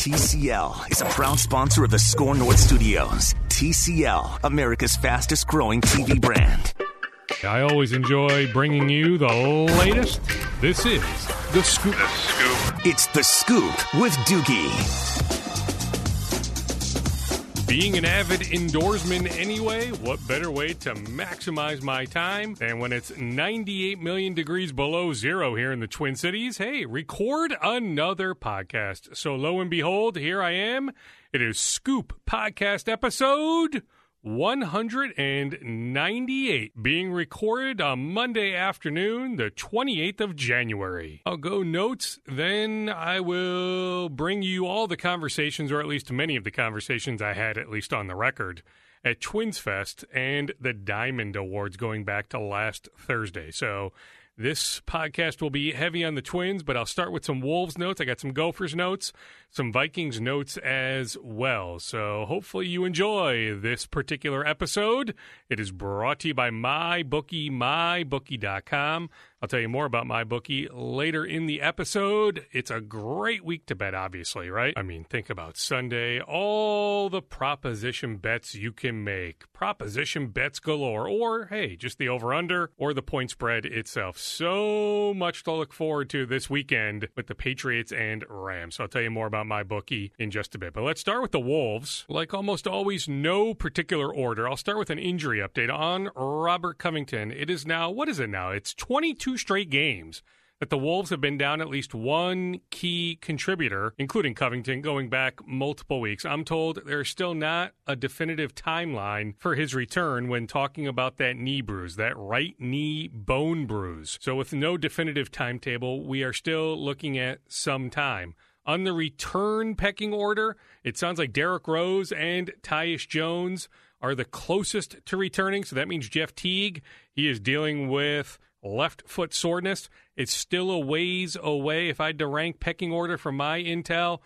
TCL is a proud sponsor of the Score North Studios. TCL, America's fastest growing TV brand. I always enjoy bringing you the latest. This is The Scoop. The Scoop. It's The Scoop with Doogie. Being an avid indoorsman anyway, what better way to maximize my time than when it's 98 million degrees below zero here in the Twin Cities? Hey, record another podcast. So lo and behold, here I am. It is Scoop Podcast episode 198, being recorded on Monday afternoon, the 28th of January. I'll go notes, then I will bring you all the conversations, or at least many of the conversations I had, at least on the record, at Twins Fest and the Diamond Awards going back to last Thursday. So this podcast will be heavy on the Twins, but I'll start with some Wolves notes. I got some Gophers notes, some Vikings notes as well. So hopefully you enjoy this particular episode. It is brought to you by MyBookie, MyBookie.com. I'll tell you more about MyBookie later in the episode. It's a great week to bet, obviously, right? I mean, think about Sunday, all the proposition bets you can make. Proposition bets galore, or, hey, just the over-under or the point spread itself. So much to look forward to this weekend with the Patriots and Rams. So I'll tell you more about MyBookie in just a bit. But let's start with the Wolves. Like almost always, no particular order. I'll start with an injury update on Robert Covington. It is now, what is it now? It's 22 straight games that the Wolves have been down at least one key contributor, including Covington, going back multiple weeks. I'm told there's still not a definitive timeline for his return when talking about that knee bruise, that right knee bone bruise. So with no definitive timetable, we are still looking at some time. On the return pecking order, it sounds like Derrick Rose and Tyus Jones are the closest to returning. So that means Jeff Teague, he is dealing with left foot soreness. It's still a ways away. If I had to rank pecking order from my intel,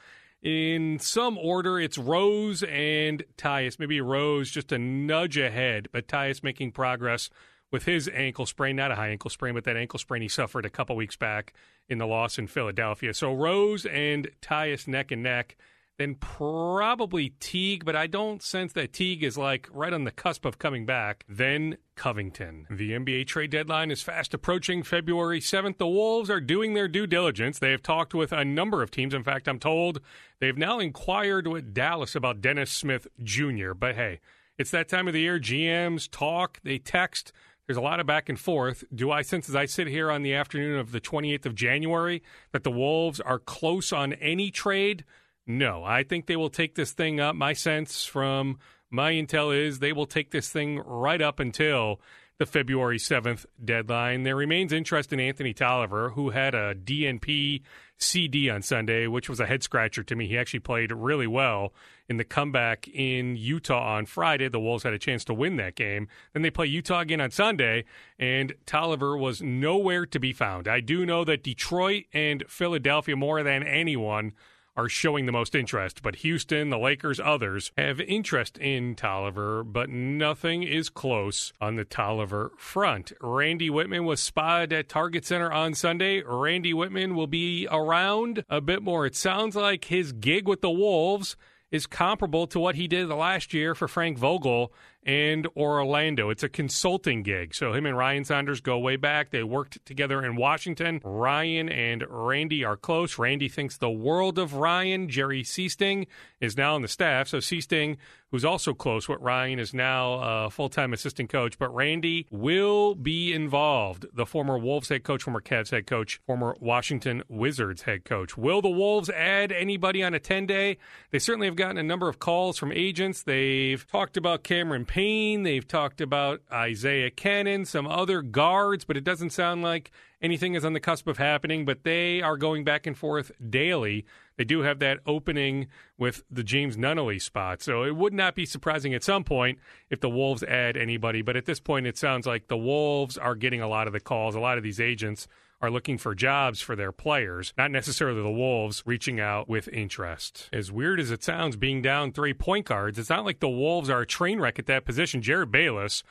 in some order, it's Rose and Tyus. Maybe Rose just a nudge ahead, but Tyus making progress with his ankle sprain, not a high ankle sprain, but that ankle sprain he suffered a couple weeks back in the loss in Philadelphia. So Rose and Tyus neck and neck, then probably Teague, but I don't sense that Teague is like right on the cusp of coming back. Then Covington. The NBA trade deadline is fast approaching February 7th. The Wolves are doing their due diligence. They have talked with a number of teams. In fact, I'm told they've now inquired with Dallas about Dennis Smith Jr. But hey, it's that time of the year. GMs talk, they text. There's a lot of back and forth. Do I sense as I sit here on the afternoon of the 28th of January that the Wolves are close on any trade? No, I think they will take this thing up. My sense from my intel is they will take this thing right up until the February 7th deadline. There remains interest in Anthony Tolliver, who had a DNP CD on Sunday, which was a head-scratcher to me. He actually played really well in the comeback in Utah on Friday. The Wolves had a chance to win that game. Then they play Utah again on Sunday, and Tolliver was nowhere to be found. I do know that Detroit and Philadelphia, more than anyone, are showing the most interest, but Houston, the Lakers, others have interest in Tolliver, but nothing is close on the Tolliver front. Randy Wittman was spotted at Target Center on Sunday. Randy Wittman will be around a bit more. It sounds like his gig with the Wolves is comparable to what he did last year for Frank Vogel and Orlando. It's a consulting gig. So him and Ryan Saunders go way back. They worked together in Washington. Ryan and Randy are close. Randy thinks the world of Ryan. Jerry Seasting is now on the staff. So Seasting, who's also close with Ryan, is now a full-time assistant coach. But Randy will be involved. The former Wolves head coach, former Cavs head coach, former Washington Wizards head coach. Will the Wolves add anybody on a 10-day? They certainly have gotten a number of calls from agents. They've talked about Cameron Payne. They've talked about Isaiah Cannon, some other guards, but it doesn't sound like anything is on the cusp of happening, but they are going back and forth daily. They do have that opening with the James Nunnally spot, so it would not be surprising at some point if the Wolves add anybody, but at this point it sounds like the Wolves are getting a lot of the calls. A lot of these agents are looking for jobs for their players, not necessarily the Wolves reaching out with interest. As weird as it sounds, being down 3 point guards, it's not like the Wolves are a train wreck at that position. Jared Bayless,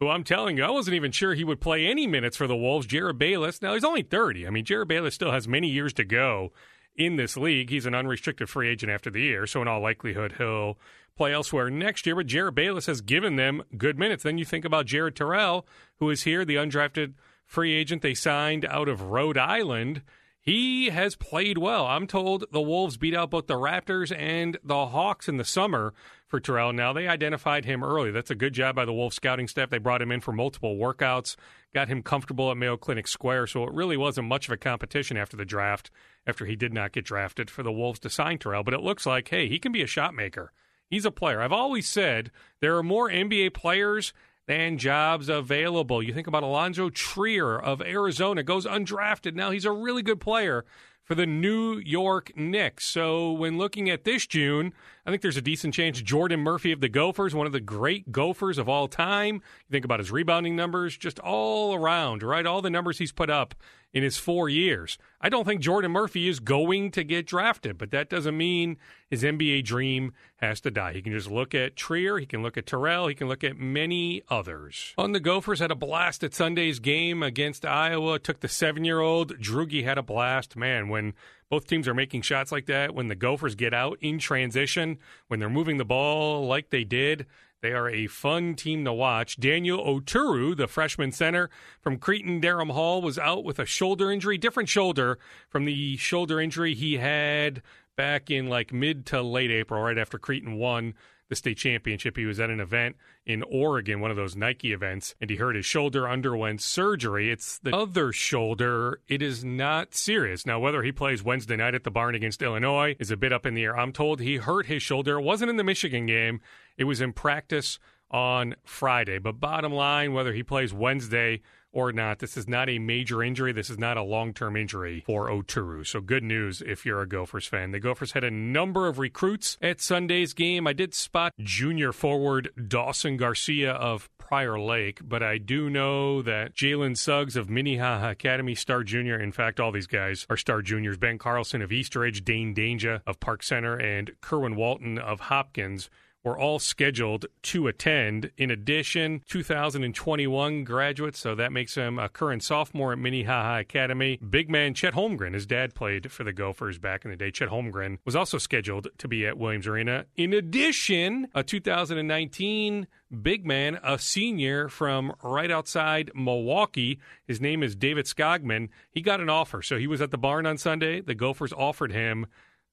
who I'm telling you, I wasn't even sure he would play any minutes for the Wolves. Jared Bayless, now he's only 30. I mean, Jared Bayless still has many years to go in this league. He's an unrestricted free agent after the year, so in all likelihood he'll play elsewhere next year. But Jared Bayless has given them good minutes. Then you think about Jared Terrell, who is here, the undrafted free agent they signed out of Rhode Island. He has played well. I'm told the Wolves beat out both the Raptors and the Hawks in the summer for Terrell. Now, they identified him early. That's a good job by the Wolves scouting staff. They brought him in for multiple workouts, got him comfortable at Mayo Clinic Square, so it really wasn't much of a competition after the draft, after he did not get drafted, for the Wolves to sign Terrell. But it looks like, hey, he can be a shot maker. He's a player. I've always said there are more NBA players than jobs available. You think about Alonzo Trier of Arizona, goes undrafted. Now he's a really good player for the New York Knicks. So when looking at this June, I think there's a decent chance Jordan Murphy of the Gophers, one of the great Gophers of all time. You think about his rebounding numbers, just all around, right? All the numbers he's put up in his 4 years. I don't think Jordan Murphy is going to get drafted, but that doesn't mean his NBA dream has to die. He can just look at Trier, he can look at Terrell, he can look at many others. On the Gophers, had a blast at Sunday's game against Iowa. Took the 7-year-old. Drugi had a blast. Man, when both teams are making shots like that, when the Gophers get out in transition, when they're moving the ball like they did, they are a fun team to watch. Daniel Oturu, the freshman center from Creighton-Durham Hall, was out with a shoulder injury, different shoulder from the shoulder injury he had back in like mid to late April, right after Creighton won the state championship. He was at an event in Oregon, one of those Nike events, and he hurt his shoulder, underwent surgery. It's the other shoulder. It is not serious. Now, whether he plays Wednesday night at the barn against Illinois is a bit up in the air. I'm told he hurt his shoulder. It wasn't in the Michigan game. It was in practice on Friday. But bottom line, whether he plays Wednesday or not, this is not a major injury. This is not a long-term injury for Oturu. So good news if you're a Gophers fan. The Gophers had a number of recruits at Sunday's game. I did spot junior forward Dawson Garcia of Prior Lake, but I do know that Jalen Suggs of Minnehaha Academy, star junior. In fact, all these guys are star juniors. Ben Carlson of Easteridge, Dane Danger of Park Center, and Kerwin Walton of Hopkins were all scheduled to attend. In addition, 2021 graduates, so that makes him a current sophomore at Minnehaha Academy. Big man Chet Holmgren, his dad played for the Gophers back in the day. Chet Holmgren was also scheduled to be at Williams Arena. In addition, a 2019 big man, a senior from right outside Milwaukee. His name is David Skogman. He got an offer, so he was at the barn on Sunday. The Gophers offered him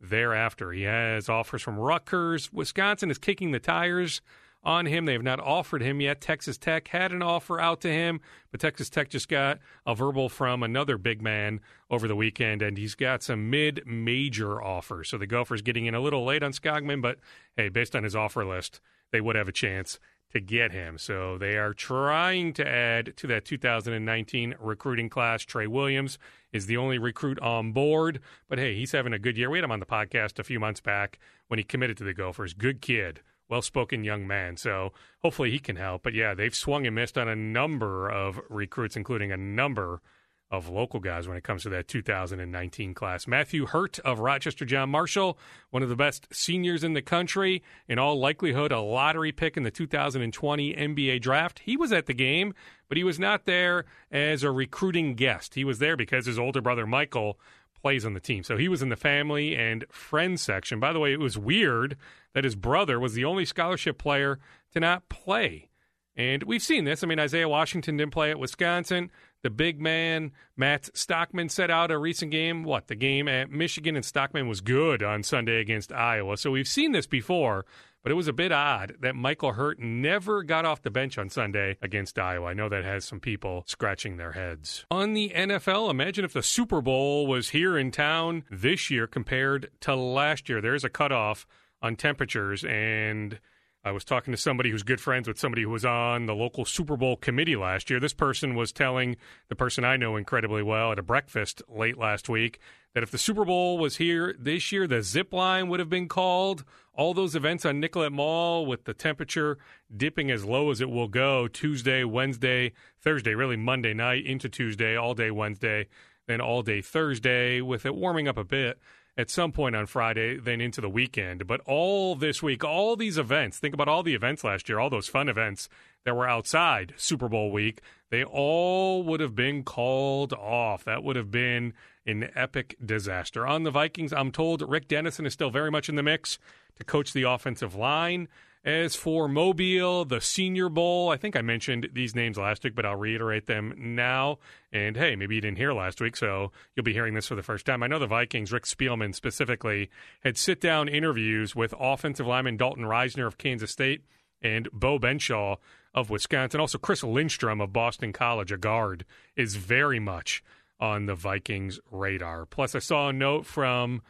thereafter. He has offers from Rutgers. Wisconsin is kicking the tires on him. They have not offered him yet. Texas Tech had an offer out to him, but Texas Tech just got a verbal from another big man over the weekend, and he's got some mid-major offers. So the Gophers getting in a little late on Skogman, but hey, based on his offer list, they would have a chance to get him. So they are trying to add to that 2019 recruiting class. Trey Williams is the only recruit on board, but hey, he's having a good year. We had him on the podcast a few months back when he committed to the Gophers. Good kid, well-spoken young man, so hopefully he can help. But yeah, they've swung and missed on a number of recruits, including a number of local guys when it comes to that 2019 class. Matthew Hurt of Rochester John Marshall, one of the best seniors in the country, in all likelihood a lottery pick in the 2020 NBA draft. He was at the game, but he was not there as a recruiting guest. He was there because his older brother Michael plays on the team. So he was in the family and friends section. By the way, it was weird that his brother was the only scholarship player to not play. And we've seen this. I mean, Isaiah Washington didn't play at Wisconsin. The big man, Matt Stockman, set out a recent game. The game at Michigan, and Stockman was good on Sunday against Iowa. So we've seen this before, but it was a bit odd that Michael Hurt never got off the bench on Sunday against Iowa. I know that has some people scratching their heads. On the NFL, imagine if the Super Bowl was here in town this year compared to last year. There's a cutoff on temperatures, and I was talking to somebody who's good friends with somebody who was on the local Super Bowl committee last year. This person was telling the person I know incredibly well at a breakfast late last week that if the Super Bowl was here this year, the zip line would have been called. All those events on Nicollet Mall with the temperature dipping as low as it will go Tuesday, Wednesday, Thursday, really Monday night into Tuesday, all day Wednesday, then all day Thursday, with it warming up a bit at some point on Friday, then into the weekend. But all this week, all these events, think about all the events last year, all those fun events that were outside Super Bowl week, they all would have been called off. That would have been an epic disaster. On the Vikings, I'm told Rick Dennison is still very much in the mix to coach the offensive line. As for Mobile, the Senior Bowl, I think I mentioned these names last week, but I'll reiterate them now. And, hey, maybe you didn't hear last week, so you'll be hearing this for the first time. I know the Vikings, Rick Spielman specifically, had sit-down interviews with offensive lineman Dalton Reisner of Kansas State and Bo Benshaw of Wisconsin. Also, Chris Lindstrom of Boston College, a guard, is very much on the Vikings' radar. Plus, I saw a note from,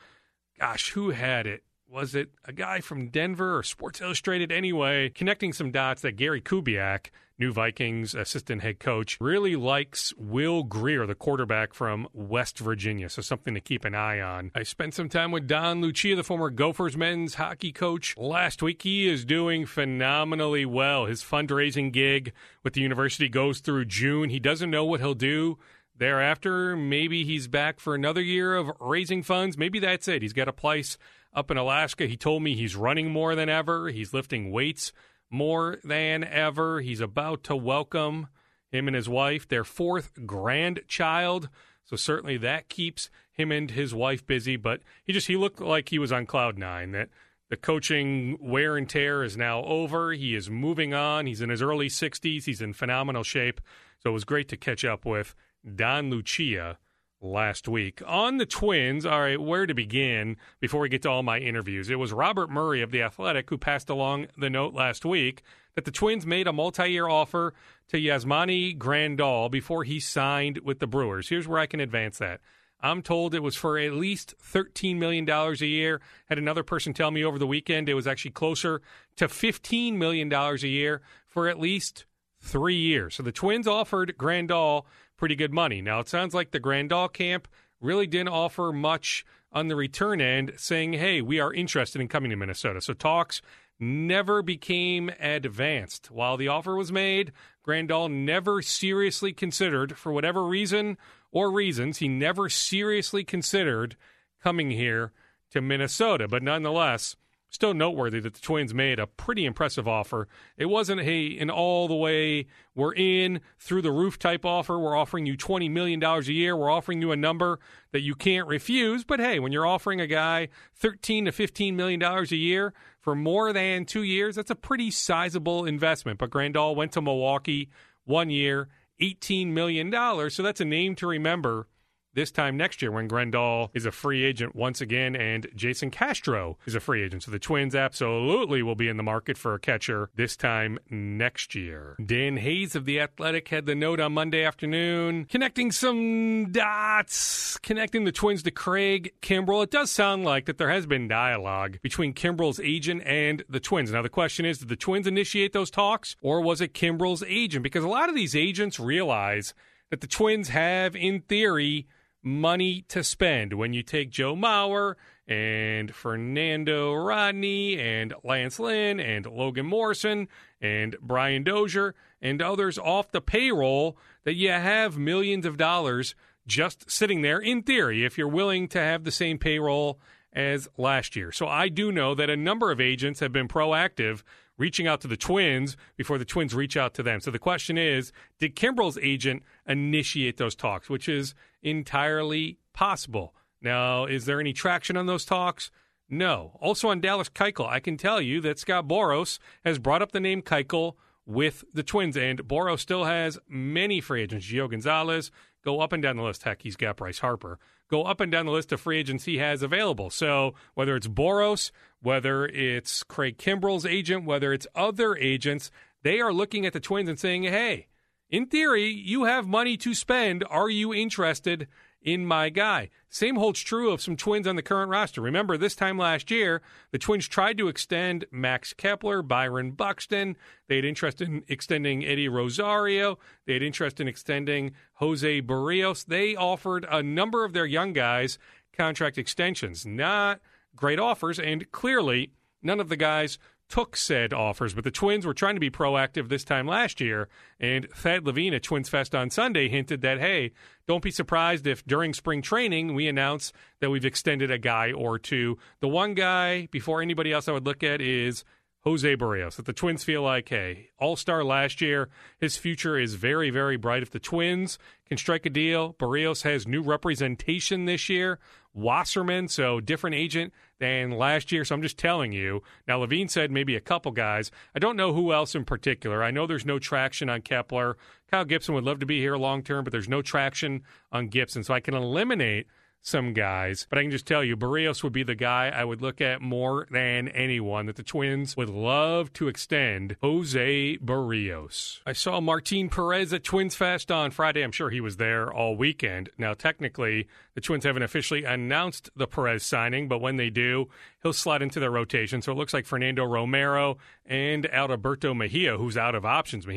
gosh, who had it? Was it a guy from Denver or Sports Illustrated? Anyway, connecting some dots that Gary Kubiak, new Vikings assistant head coach, really likes Will Grier, the quarterback from West Virginia. So something to keep an eye on. I spent some time with Don Lucia, the former Gophers men's hockey coach, last week. He is doing phenomenally well. His fundraising gig with the university goes through June. He doesn't know what he'll do thereafter. Maybe he's back for another year of raising funds. Maybe that's it. He's got a place up in Alaska. He told me he's running more than ever. He's lifting weights more than ever. He's about to welcome him and his wife, their fourth grandchild. So certainly that keeps him and his wife busy. But he looked like he was on cloud nine, that the coaching wear and tear is now over. He is moving on. He's in his early 60s. He's in phenomenal shape. So it was great to catch up with Don Lucia last week. On the Twins, all right, where to begin before we get to all my interviews? It was Robert Murray of The Athletic who passed along the note last week that the Twins made a multi-year offer to Yasmani Grandal before he signed with the Brewers. Here's where I can advance that. I'm told it was for at least $13 million a year. Had another person tell me over the weekend it was actually closer to $15 million a year for at least 3 years. So the Twins offered Grandal pretty good money. Now, it sounds like the Grandal camp really didn't offer much on the return end, saying, hey, we are interested in coming to Minnesota. So talks never became advanced. While the offer was made, Grandal never seriously considered, for whatever reason or reasons, he never seriously considered coming here to Minnesota. But nonetheless, still noteworthy that the Twins made a pretty impressive offer. It wasn't, hey, an all-the-way, we're in, through-the-roof type offer. We're offering you $20 million a year. We're offering you a number that you can't refuse. But, hey, when you're offering a guy $13 to $15 million a year for more than 2 years, that's a pretty sizable investment. But Grandal went to Milwaukee 1 year, $18 million. So that's a name to remember this time next year when Grandal is a free agent once again and Jason Castro is a free agent. So the Twins absolutely will be in the market for a catcher this time next year. Dan Hayes of The Athletic had the note on Monday afternoon, connecting some dots, connecting the Twins to Craig Kimbrel. It does sound like that there has been dialogue between Kimbrel's agent and the Twins. Now the question is, did the Twins initiate those talks or was it Kimbrel's agent? Because a lot of these agents realize that the Twins have, in theory, money to spend. When you take Joe Mauer and Fernando Rodney and Lance Lynn and Logan Morrison and Brian Dozier and others off the payroll, that you have millions of dollars just sitting there, in theory, if you're willing to have the same payroll as last year. So I do know that a number of agents have been proactive reaching out to the Twins before the Twins reach out to them. So the question is, did Kimbrel's agent initiate those talks, which is entirely possible. Now, is there any traction on those talks? No. Also on Dallas Keuchel, I can tell you that Scott Boras has brought up the name Keuchel with the Twins, and Boras still has many free agents. Gio Gonzalez, go up and down the list. Heck, he's got Bryce Harper. Go up and down the list of free agents he has available. So whether it's Boras, whether it's Craig Kimbrel's agent, whether it's other agents, they are looking at the Twins and saying, hey, in theory, you have money to spend. Are you interested in my guy? Same holds true of some Twins on the current roster. Remember, this time last year, the Twins tried to extend Max Kepler, Byron Buxton. They had interest in extending Eddie Rosario. They had interest in extending Jose Barrios. They offered a number of their young guys contract extensions. Not great offers, and clearly none of the guys took said offers, but the Twins were trying to be proactive this time last year, and Thad Levine at Twins Fest on Sunday hinted that, hey, don't be surprised if during spring training we announce that we've extended a guy or two. The one guy before anybody else I would look at is Jose Barrios at the Twins feel like, hey, all-star last year, his future is very, very bright. If the Twins can strike a deal, Barrios has new representation this year. Wasserman, so different agent than last year. So I'm just telling you. Now, Levine said maybe a couple guys. I don't know who else in particular. I know there's no traction on Kepler. Kyle Gibson would love to be here long-term, but there's no traction on Gibson. So I can eliminate some guys, but I can just tell you, Barrios would be the guy I would look at more than anyone, that the Twins would love to extend Jose Barrios. I saw Martin Perez at Twins Fest on Friday. I'm sure he was there all weekend. Now, technically, the Twins haven't officially announced the Perez signing, but when they do, he'll slide into their rotation. So it looks like Fernando Romero and Adalberto Mejia, who's out of options,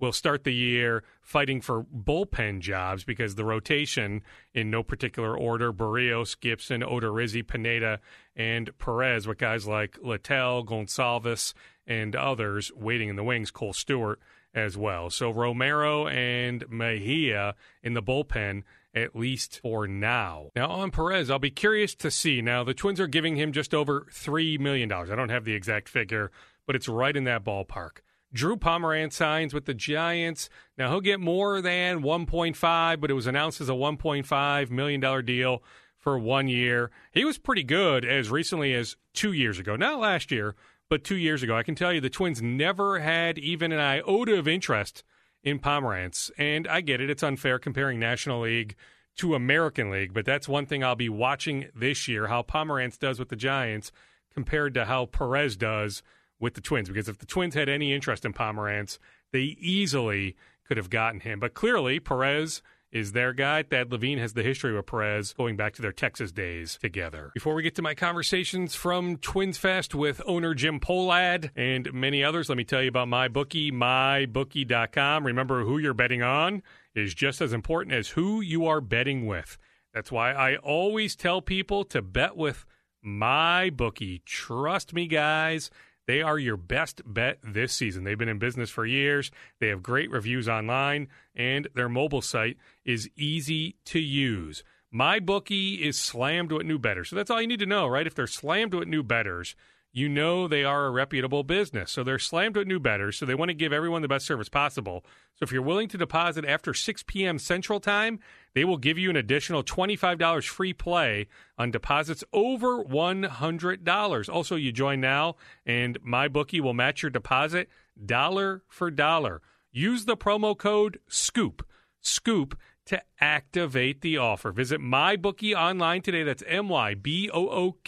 will start the year fighting for bullpen jobs, because the rotation, in no particular order, Barrios, Gibson, Odorizzi, Pineda, and Perez, with guys like Littell, Gonsalves, and others waiting in the wings, Cole Stewart as well. So Romero and Mejia in the bullpen, at least for now. Now, on Perez, I'll be curious to see. Now, the Twins are giving him just over $3 million. I don't have the exact figure, but it's right in that ballpark. Drew Pomeranz signs with the Giants. Now, he'll get more than 1.5, but it was announced as a $1.5 million deal for 1 year. He was pretty good as recently as 2 years ago. Not last year, but 2 years ago. I can tell you the Twins never had even an iota of interest in Pomeranz. And I get it. It's unfair comparing National League to American League, but that's one thing I'll be watching this year, how Pomeranz does with the Giants compared to how Perez does with the Twins, because if the Twins had any interest in Pomeranz, they easily could have gotten him. But clearly, Perez is their guy. Thad Levine has the history with Perez going back to their Texas days together. Before we get to my conversations from Twins Fest with owner Jim Polad and many others, let me tell you about MyBookie, MyBookie.com. Remember, who you're betting on is just as important as who you are betting with. That's why I always tell people to bet with MyBookie. Trust me, guys. They are your best bet this season. They've been in business for years. They have great reviews online, and their mobile site is easy to use. MyBookie is slammed with new bettors. So that's all you need to know, right? If they're slammed with new bettors, you know they are a reputable business. So they're slammed with new bettors, so they want to give everyone the best service possible. So if you're willing to deposit after 6 p.m. Central Time, they will give you an additional $25 free play on deposits over $100. Also, you join now, and MyBookie will match your deposit dollar for dollar. Use the promo code SCOOP, SCOOP, to activate the offer. Visit MyBookie online today. That's MyBookie,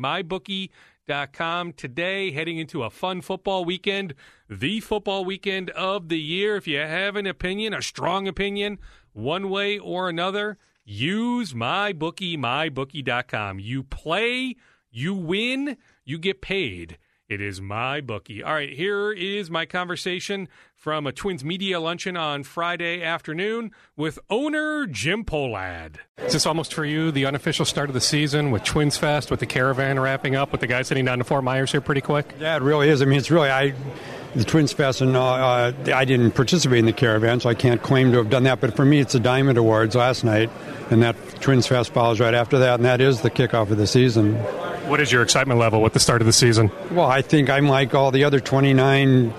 MyBookie.com today, heading into a fun football weekend, the football weekend of the year. If you have an opinion, a strong opinion, one way or another, use MyBookie, MyBookie.com. You play, you win, you get paid. It is MyBookie. All right, here is my conversation from a Twins media luncheon on Friday afternoon with owner Jim Polad. Is this almost for you, the unofficial start of the season with Twins Fest, with the caravan wrapping up, with the guys heading down to Fort Myers here pretty quick? Yeah, it really is. I mean, it's really the Twins Fest, and I didn't participate in the caravan, so I can't claim to have done that. But for me, it's the Diamond Awards last night, and that Twins Fest follows right after that, and that is the kickoff of the season. What is your excitement level with the start of the season? Well, I think I'm like all the other 29,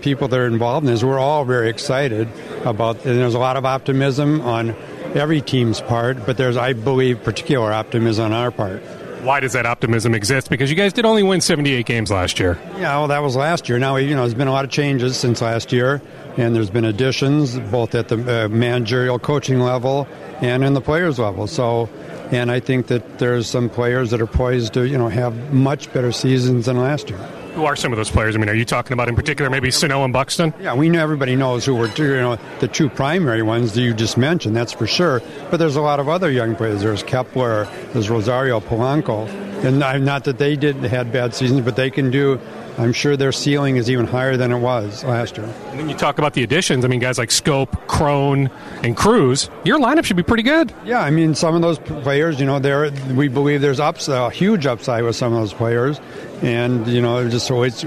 people that are involved in this. We're all very excited and there's a lot of optimism on every team's part, but there's, I believe, particular optimism on our part. Why does that optimism exist? Because you guys did only win 78 games last year. Yeah, well, that was last year. Now, there's been a lot of changes since last year, and there's been additions both at the managerial coaching level and in the players level. So. And I think that there's some players that are poised to, have much better seasons than last year. Who are some of those players? I mean, are you talking about in particular maybe Sano and Buxton? Yeah, we know everybody knows who were, the two primary ones that you just mentioned, that's for sure. But there's a lot of other young players. There's Kepler, there's Rosario Polanco. And not that they had bad seasons, but they can do. I'm sure their ceiling is even higher than it was last year. And then you talk about the additions. I mean, guys like Scope, Crone, and Cruz, your lineup should be pretty good. Yeah, I mean, some of those players, we believe there's a huge upside with some of those players. And, we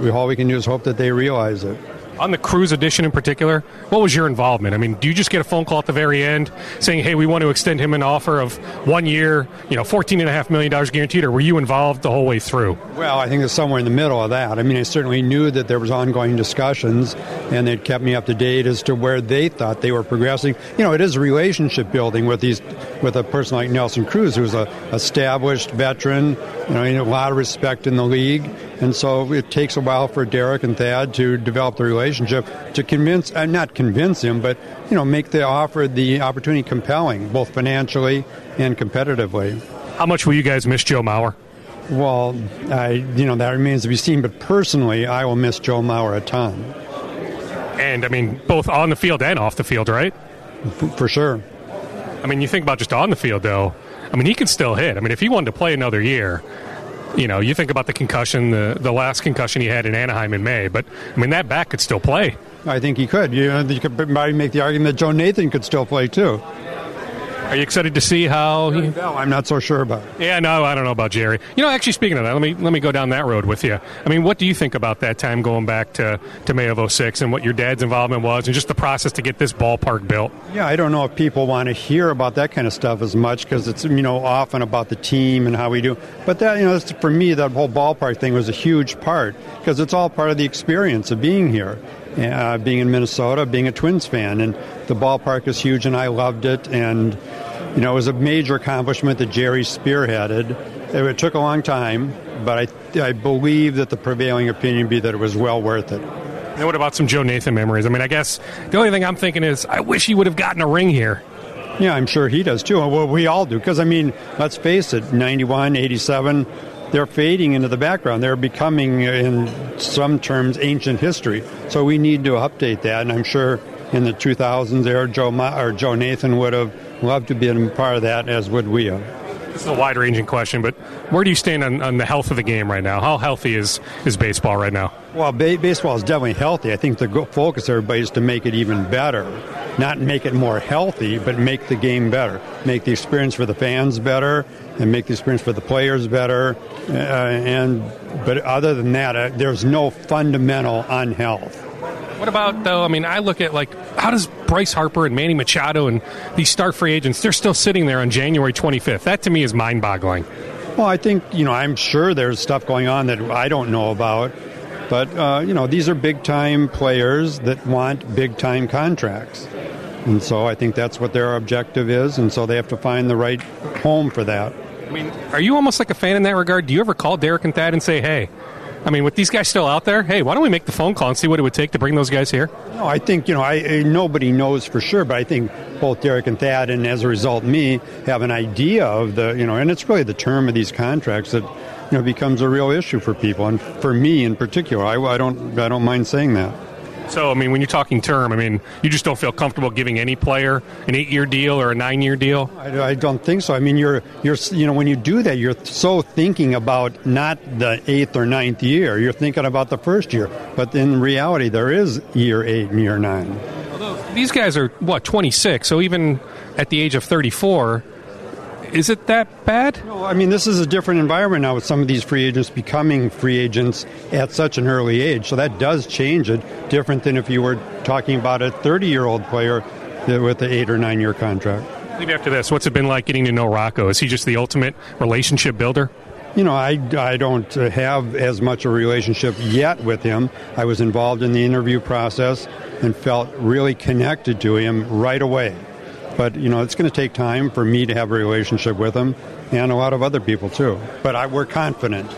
all we can do is hope that they realize it. On the Cruise edition in particular, what was your involvement? I mean, do you just get a phone call at the very end saying, hey, we want to extend him an offer of 1 year, you know, $14.5 million guaranteed, or were you involved the whole way through? Well, I think it's somewhere in the middle of that. I mean, I certainly knew that there was ongoing discussions, and it kept me up to date as to where they thought they were progressing. You know, it is relationship building with a person like Nelson Cruz, who's an established veteran, you know, in a lot of respect in the league. And so it takes a while for Derek and Thad to develop the relationship, to convince, not convince him, but, you know, make the offer, the opportunity compelling, both financially and competitively. How much will you guys miss Joe Mauer? Well, you know, that remains to be seen, but personally, I will miss Joe Mauer a ton. And, I mean, both on the field and off the field, right? For sure. I mean, you think about just on the field, though. I mean, he can still hit. I mean, if he wanted to play another year... You know, you think about the concussion, the last concussion he had in Anaheim in May, but, I mean, that back could still play. I think he could. You know, you could probably make the argument that Joe Nathan could still play, too. Are you excited to see how he... No, I'm not so sure about it. Yeah, no, I don't know about Jerry. You know, actually, speaking of that, let me go down that road with you. I mean, what do you think about that time going back to May of 06 and what your dad's involvement was and just the process to get this ballpark built? Yeah, I don't know if people want to hear about that kind of stuff as much because it's, you know, often about the team and how we do. But that, you know, for me, that whole ballpark thing was a huge part because it's all part of the experience of being here. Being in Minnesota, being a Twins fan, and the ballpark is huge, and I loved it, and you know it was a major accomplishment that Jerry spearheaded. It took a long time, but I believe that the prevailing opinion would be that it was well worth it. And what about some Joe Nathan memories? I mean, I guess the only thing I'm thinking is I wish he would have gotten a ring here. Yeah, I'm sure he does too. Well, we all do, because I mean, let's face it, 91, 87. They're fading into the background. They're becoming, in some terms, ancient history. So we need to update that. And I'm sure in the 2000s there, Joe Nathan would have loved to be a part of that, as would we have. This is a wide-ranging question, but where do you stand on the health of the game right now? How healthy is baseball right now? Well, baseball is definitely healthy. I think the focus, everybody, is to make it even better. Not make it more healthy, but make the game better. Make the experience for the fans better, and make the experience for the players better. But other than that, there's no fundamental unhealth. What about, though, I mean, I look at, like, how does Bryce Harper and Manny Machado and these star free agents, they're still sitting there on January 25th. That, to me, is mind-boggling. Well, I think, you know, I'm sure there's stuff going on that I don't know about. But, you know, these are big-time players that want big-time contracts. And so I think that's what their objective is, and so they have to find the right home for that. I mean, are you almost like a fan in that regard? Do you ever call Derek and Thad and say, hey... I mean, with these guys still out there, hey, why don't we make the phone call and see what it would take to bring those guys here? No, I think, you know, nobody knows for sure, but I think both Derek and Thad, and as a result me, have an idea of the, you know, and it's really the term of these contracts that, you know, becomes a real issue for people, and for me in particular. I don't mind saying that. So, I mean, when you're talking term, I mean, you just don't feel comfortable giving any player an 8-year deal or a 9-year deal? I don't think so. I mean, you know, when you do that, you're so thinking about not the 8th or 9th year. You're thinking about the first year. But in reality, there is year 8 and year 9. Although these guys are, 26? So even at the age of 34... Is it that bad? No, I mean, this is a different environment now with some of these free agents becoming free agents at such an early age. So that does change it, different than if you were talking about a 30-year-old player with an 8- or 9-year contract. Maybe after this, what's it been like getting to know Rocco? Is he just the ultimate relationship builder? You know, I don't have as much a relationship yet with him. I was involved in the interview process and felt really connected to him right away. But, you know, it's going to take time for me to have a relationship with him and a lot of other people, too. But we're confident.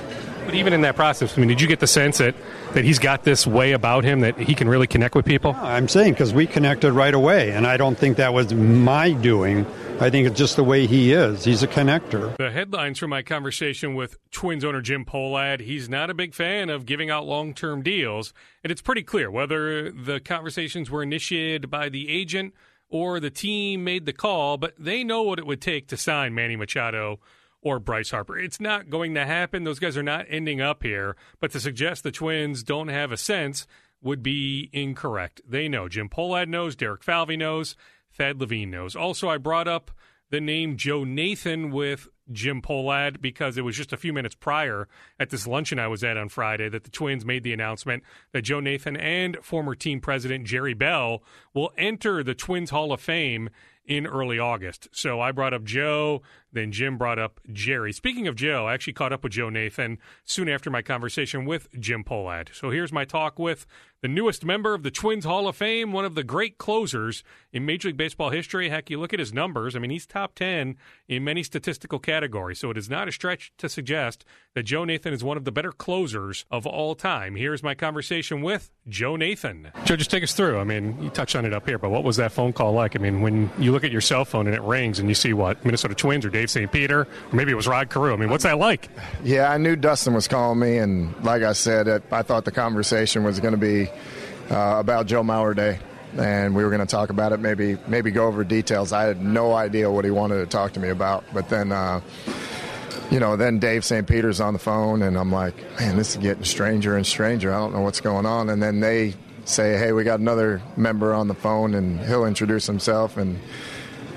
But even in that process, I mean, did you get the sense that he's got this way about him that he can really connect with people? Yeah, I'm saying because we connected right away, and I don't think that was my doing. I think it's just the way he is. He's a connector. The headlines from my conversation with Twins owner Jim Pohlad: he's not a big fan of giving out long-term deals, and it's pretty clear whether the conversations were initiated by the agent or the team made the call, but they know what it would take to sign Manny Machado or Bryce Harper. It's not going to happen. Those guys are not ending up here. But to suggest the Twins don't have a sense would be incorrect. They know. Jim Pohlad knows. Derek Falvey knows. Thad Levine knows. Also, I brought up the name Joe Nathan with Jim Pollad, because it was just a few minutes prior at this luncheon I was at on Friday that the Twins made the announcement that Joe Nathan and former team president Jerry Bell will enter the Twins Hall of Fame in early August. So I brought up Joe, then Jim brought up Jerry. Speaking of Joe, I actually caught up with Joe Nathan soon after my conversation with Jim Pollad. So here's my talk with the newest member of the Twins Hall of Fame, one of the great closers in Major League Baseball history. Heck, you look at his numbers. I mean, he's top 10 in many statistical categories. So it is not a stretch to suggest that Joe Nathan is one of the better closers of all time. Here's my conversation with Joe Nathan. Joe, just take us through. I mean, you touched on it up here, but what was that phone call like? I mean, when you look at your cell phone and it rings and you see what, Minnesota Twins or Dave St. Peter, or maybe it was Rod Carew. I mean, what's that like? Yeah, I knew Dustin was calling me, and like I said, I thought the conversation was going to be about Joe Mauerday, and we were going to talk about it, maybe go over details. I had no idea what he wanted to talk to me about, but then, then Dave St. Peter's on the phone, and I'm like, man, this is getting stranger and stranger. I don't know what's going on, and then they say, hey, we got another member on the phone, and he'll introduce himself, and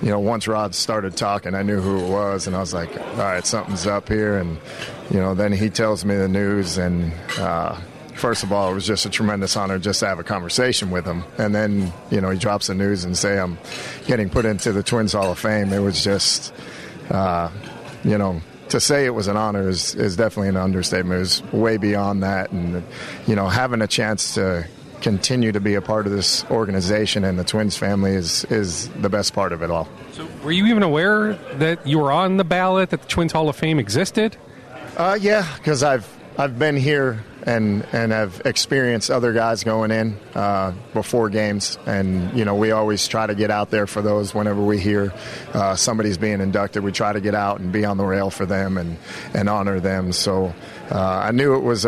once Rod started talking, I knew who it was, and I was like, all right, something's up here, and, then he tells me the news, and first of all, it was just a tremendous honor just to have a conversation with him, and then, he drops the news and say I'm getting put into the Twins Hall of Fame. It was just, to say it was an honor is definitely an understatement. It was way beyond that, and, having a chance to continue to be a part of this organization and the Twins family is the best part of it all. So were you even aware that you were on the ballot, that the Twins Hall of Fame existed? Yeah, because I've been here and have experienced other guys going in before games, and we always try to get out there for those. Whenever we hear somebody's being inducted, we try to get out and be on the rail for them and honor them. So I knew it was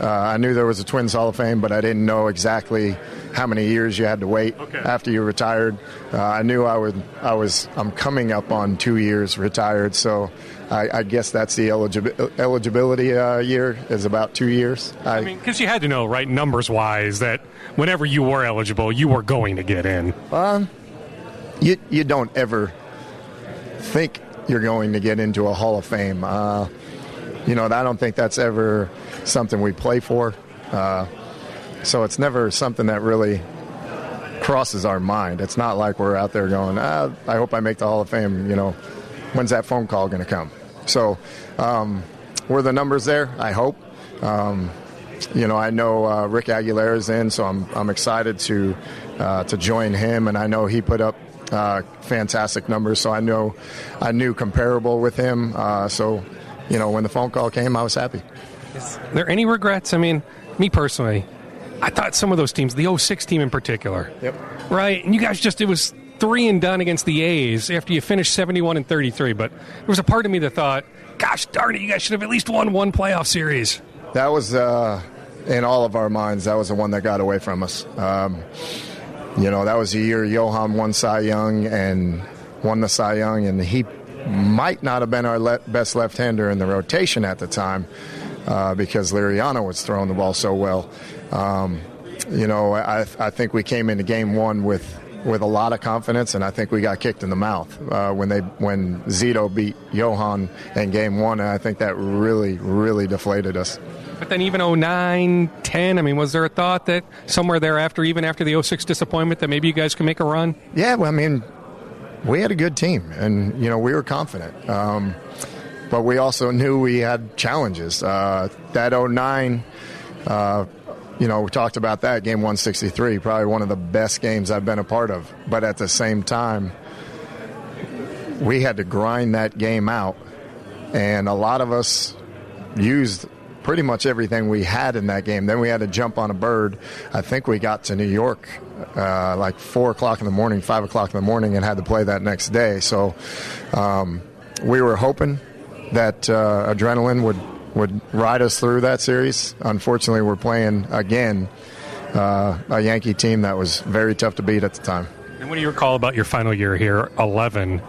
I knew there was a Twins Hall of Fame, but I didn't know exactly how many years you had to wait after you retired. I knew I'm coming up on 2 years retired, so I guess that's the eligibility year is about 2 years. I mean, because you had to know, right, numbers-wise, that whenever you were eligible, you were going to get in. You don't ever think you're going to get into a Hall of Fame. I don't think that's ever something we play for. So it's never something that really crosses our mind. It's not like we're out there going, I hope I make the Hall of Fame. When's that phone call going to come? So were the numbers there? I hope. I know Rick Aguilera's in, so I'm excited to join him. And I know he put up fantastic numbers, so I knew comparable with him. So, when the phone call came, I was happy. Is there any regrets? I mean, me personally, I thought some of those teams, the 06 team in particular, yep, right? And you guys it was 3-and-done against the A's after you finished 71-33. But there was a part of me that thought, gosh darn it, you guys should have at least won one playoff series. That was, in all of our minds, that was the one that got away from us. That was the year Johan won the Cy Young, and he might not have been our best left-hander in the rotation at the time. Because Liriano was throwing the ball so well. I think we came into game one with a lot of confidence, and I think we got kicked in the mouth when Zito beat Johan in game one, and I think that really, really deflated us. But then even 09, 10, I mean, was there a thought that somewhere thereafter, even after the 06 disappointment, that maybe you guys could make a run? Yeah, well, I mean, we had a good team, and, we were confident. But we also knew we had challenges. That 09, we talked about that, game 163, probably one of the best games I've been a part of. But at the same time, we had to grind that game out. And a lot of us used pretty much everything we had in that game. Then we had to jump on a bird. I think we got to New York 5 o'clock in the morning, and had to play that next day. So we were hoping that adrenaline would ride us through that series. Unfortunately, we're playing again a Yankee team that was very tough to beat at the time. And what do you recall about your final year here, 11?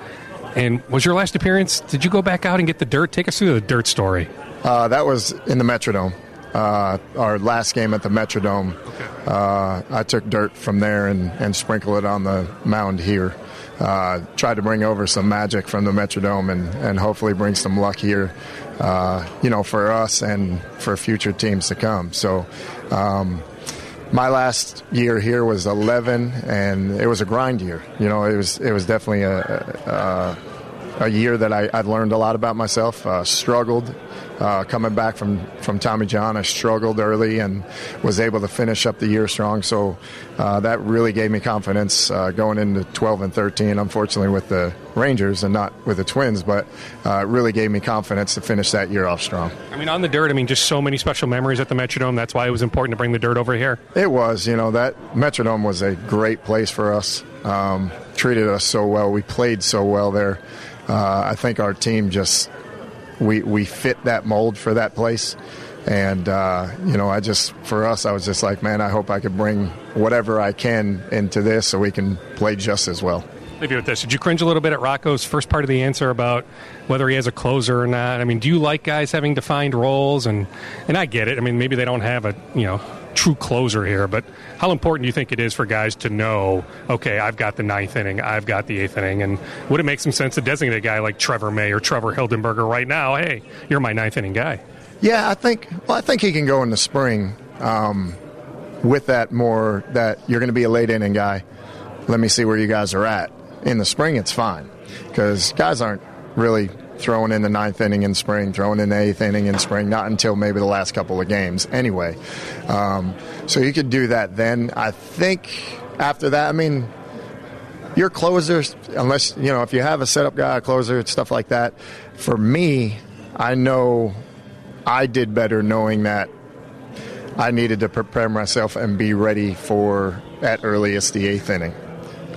And was your last appearance, did you go back out and get the dirt? Take us through the dirt story. That was in the Metrodome, our last game at the Metrodome. Okay. I took dirt from there and sprinkled it on the mound here. tried to bring over some magic from the Metrodome and hopefully bring some luck here, for us and for future teams to come. So my last year here was 11, and it was a grind year. It was definitely a year that I learned a lot about myself, struggled. Coming back from Tommy John, I struggled early and was able to finish up the year strong. So that really gave me confidence going into 12 and 13, unfortunately with the Rangers and not with the Twins, but it really gave me confidence to finish that year off strong. On the dirt, just so many special memories at the Metrodome. That's why it was important to bring the dirt over here. It was, that Metrodome was a great place for us. Treated us so well. We played so well there. I think our team just... We fit that mold for that place. And, for us, I was just like, man, I hope I could bring whatever I can into this so we can play just as well. Leave you with this. Did you cringe a little bit at Rocco's first part of the answer about whether he has a closer or not? Do you like guys having defined roles? And I get it. Maybe they don't have a, true closer here, but how important do you think it is for guys to know, okay, I've got the ninth inning, I've got the eighth inning, and would it make some sense to designate a guy like Trevor May or Trevor Hildenberger right now, hey, you're my ninth inning guy? Yeah, I think he can go in the spring with that more, that you're going to be a late inning guy. Let me see where you guys are at. In the spring, it's fine, because guys aren't really throwing in the ninth inning in spring, throwing in the eighth inning in spring, not until maybe the last couple of games anyway. So you could do that then. I think after that, your closers, unless, if you have a setup guy, a closer, stuff like that, for me, I know I did better knowing that I needed to prepare myself and be ready for, at earliest, the eighth inning.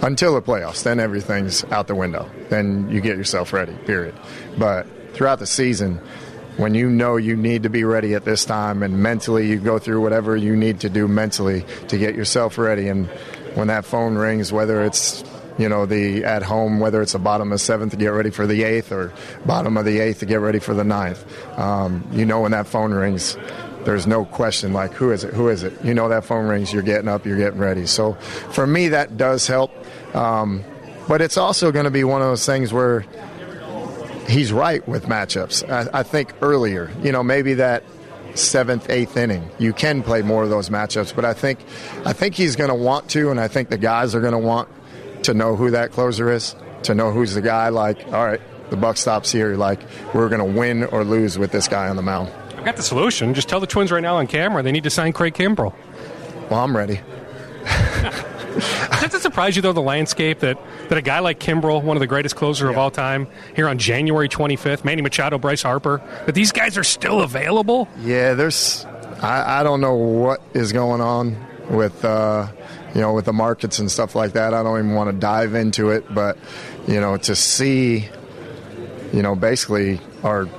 Until the playoffs, then everything's out the window. Then you get yourself ready, period. But throughout the season, when you know you need to be ready at this time and mentally you go through whatever you need to do mentally to get yourself ready, and when that phone rings, whether it's, the at home, whether it's the bottom of seventh to get ready for the eighth or bottom of the eighth to get ready for the ninth, when that phone rings, there's no question, like, who is it? That phone rings, you're getting up, you're getting ready. So for me, that does help. But it's also going to be one of those things where he's right with matchups. I think earlier, maybe that seventh, eighth inning, you can play more of those matchups. But I think he's going to want to, and I think the guys are going to want to know who that closer is, to know who's the guy, like, all right, the buck stops here. Like, we're going to win or lose with this guy on the mound. I've got the solution. Just tell the Twins right now on camera they need to sign Craig Kimbrel. Well, I'm ready. Does it surprise you, though, the landscape that a guy like Kimbrel, one of the greatest closers of all time, here on January 25th, Manny Machado, Bryce Harper, that these guys are still available? Yeah, there's I don't know what is going on with, with the markets and stuff like that. I don't even want to dive into it, but, to see, basically our –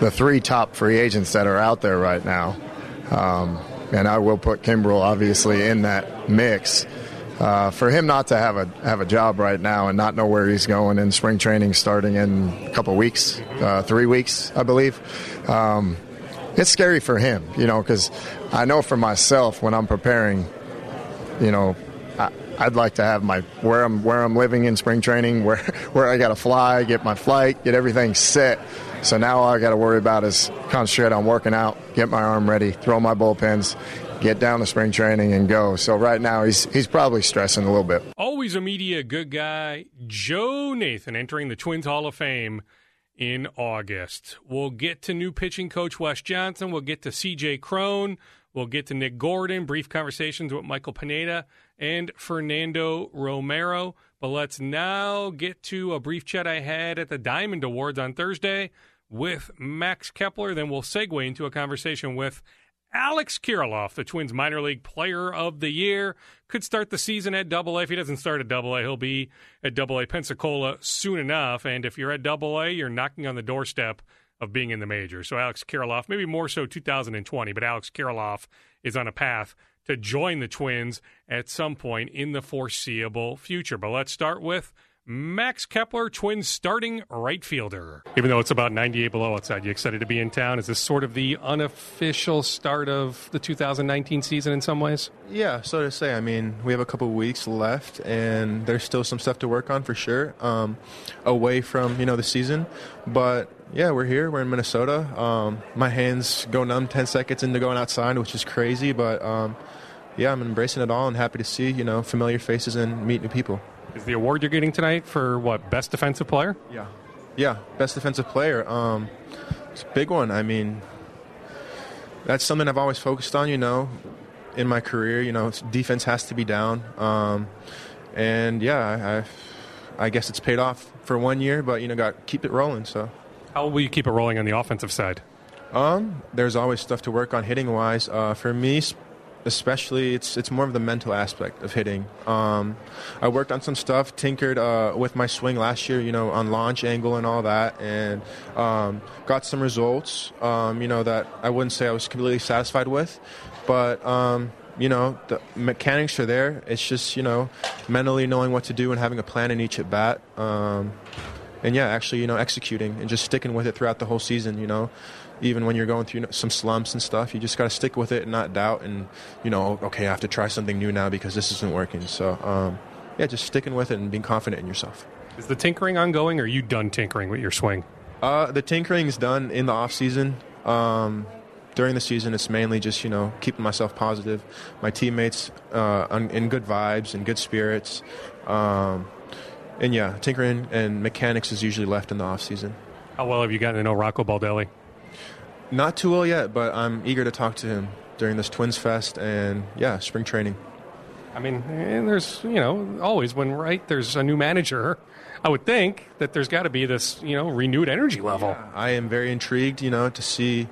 the three top free agents that are out there right now, and I will put Kimbrel obviously in that mix. For him not to have a job right now and not know where he's going in spring training starting in a couple weeks, 3 weeks, I believe, it's scary for him, because I know for myself when I'm preparing, I'd like to have my where I'm living in spring training, where I got to fly, get my flight, get everything set. So now all I got to worry about is concentrate on working out, get my arm ready, throw my bullpens, get down to spring training, and go. So right now he's probably stressing a little bit. Always a media good guy, Joe Nathan, entering the Twins Hall of Fame in August. We'll get to new pitching coach Wes Johnson. We'll get to C.J. Cron. We'll get to Nick Gordon, brief conversations with Michael Pineda and Fernando Romero. But let's now get to a brief chat I had at the Diamond Awards on Thursday with Max Kepler. Then we'll segue into a conversation with Alex Kirilloff, the Twins minor league player of the year. Could start the season at AA. If he doesn't start at AA, he'll be at AA Pensacola soon enough. And if you're at AA, you're knocking on the doorstep of being in the major. So Alex Kirilloff, maybe more so 2020, but Alex Kirilloff is on a path to join the Twins at some point in the foreseeable future. But let's start with Max Kepler, Twins starting right fielder. Even though it's about 98 below outside, you excited to be in town? Is this sort of the unofficial start of the 2019 season in some ways? Yeah, so to say. I mean, we have a couple weeks left, and there's still some stuff to work on for sure, away from, the season. But, yeah, we're here. We're in Minnesota. My hands go numb 10 seconds into going outside, which is crazy. But, yeah, I'm embracing it all and happy to see, familiar faces and meet new people. Is the award you're getting tonight for, best defensive player? Yeah, best defensive player. It's a big one. I mean, that's something I've always focused on, in my career. Defense has to be down. And, yeah, I guess it's paid off for 1 year, but, got to keep it rolling. So, how will you keep it rolling on the offensive side? There's always stuff to work on hitting-wise. For me, especially, it's more of the mental aspect of hitting. I worked on some stuff, tinkered with my swing last year, on launch angle and all that, and got some results, that I wouldn't say I was completely satisfied with. But, the mechanics are there. It's just, mentally knowing what to do and having a plan in each at bat. And, yeah, actually, executing and just sticking with it throughout the whole season, Even when you're going through some slumps and stuff, you just got to stick with it and not doubt and, okay, I have to try something new now because this isn't working. So, yeah, just sticking with it and being confident in yourself. Is the tinkering ongoing, or are you done tinkering with your swing? The tinkering is done in the off-season. During the season, it's mainly just, keeping myself positive, my teammates in good vibes and good spirits. And, yeah, tinkering and mechanics is usually left in the off-season. How well have you gotten to know Rocco Baldelli? Not too well yet, but I'm eager to talk to him during this Twins Fest and, yeah, spring training. I mean, and there's, always when, there's a new manager, I would think that there's got to be this, renewed energy level. Yeah, I am very intrigued, to see,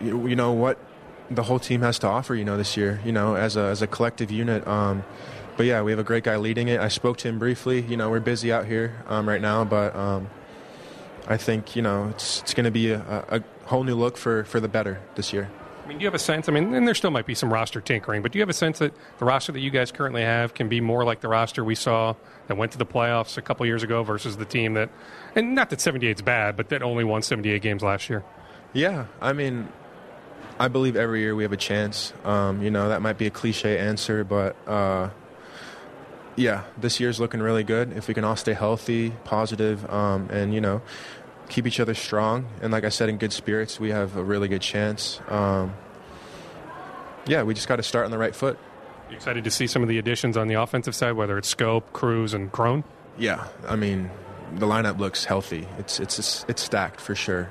what the whole team has to offer, this year, as a collective unit. But, yeah, we have a great guy leading it. I spoke to him briefly. We're busy out here right now, but I think, it's going to be a whole new look for the better this year. I mean, do you have a sense, and there still might be some roster tinkering, but do you have a sense that the roster that you guys currently have can be more like the roster we saw that went to the playoffs a couple years ago versus the team that, and not that 78's bad, but that only won 78 games last year? Yeah, I mean, I believe every year we have a chance. That might be a cliche answer, but yeah, this year's looking really good. If we can all stay healthy, positive, and, keep each other strong, and like I said, in good spirits, we have a really good chance. Yeah, we just got to start on the right foot. You excited to see some of the additions on the offensive side, whether it's Scope, Cruz, and Crone? Yeah, I mean, the lineup looks healthy. It's stacked for sure,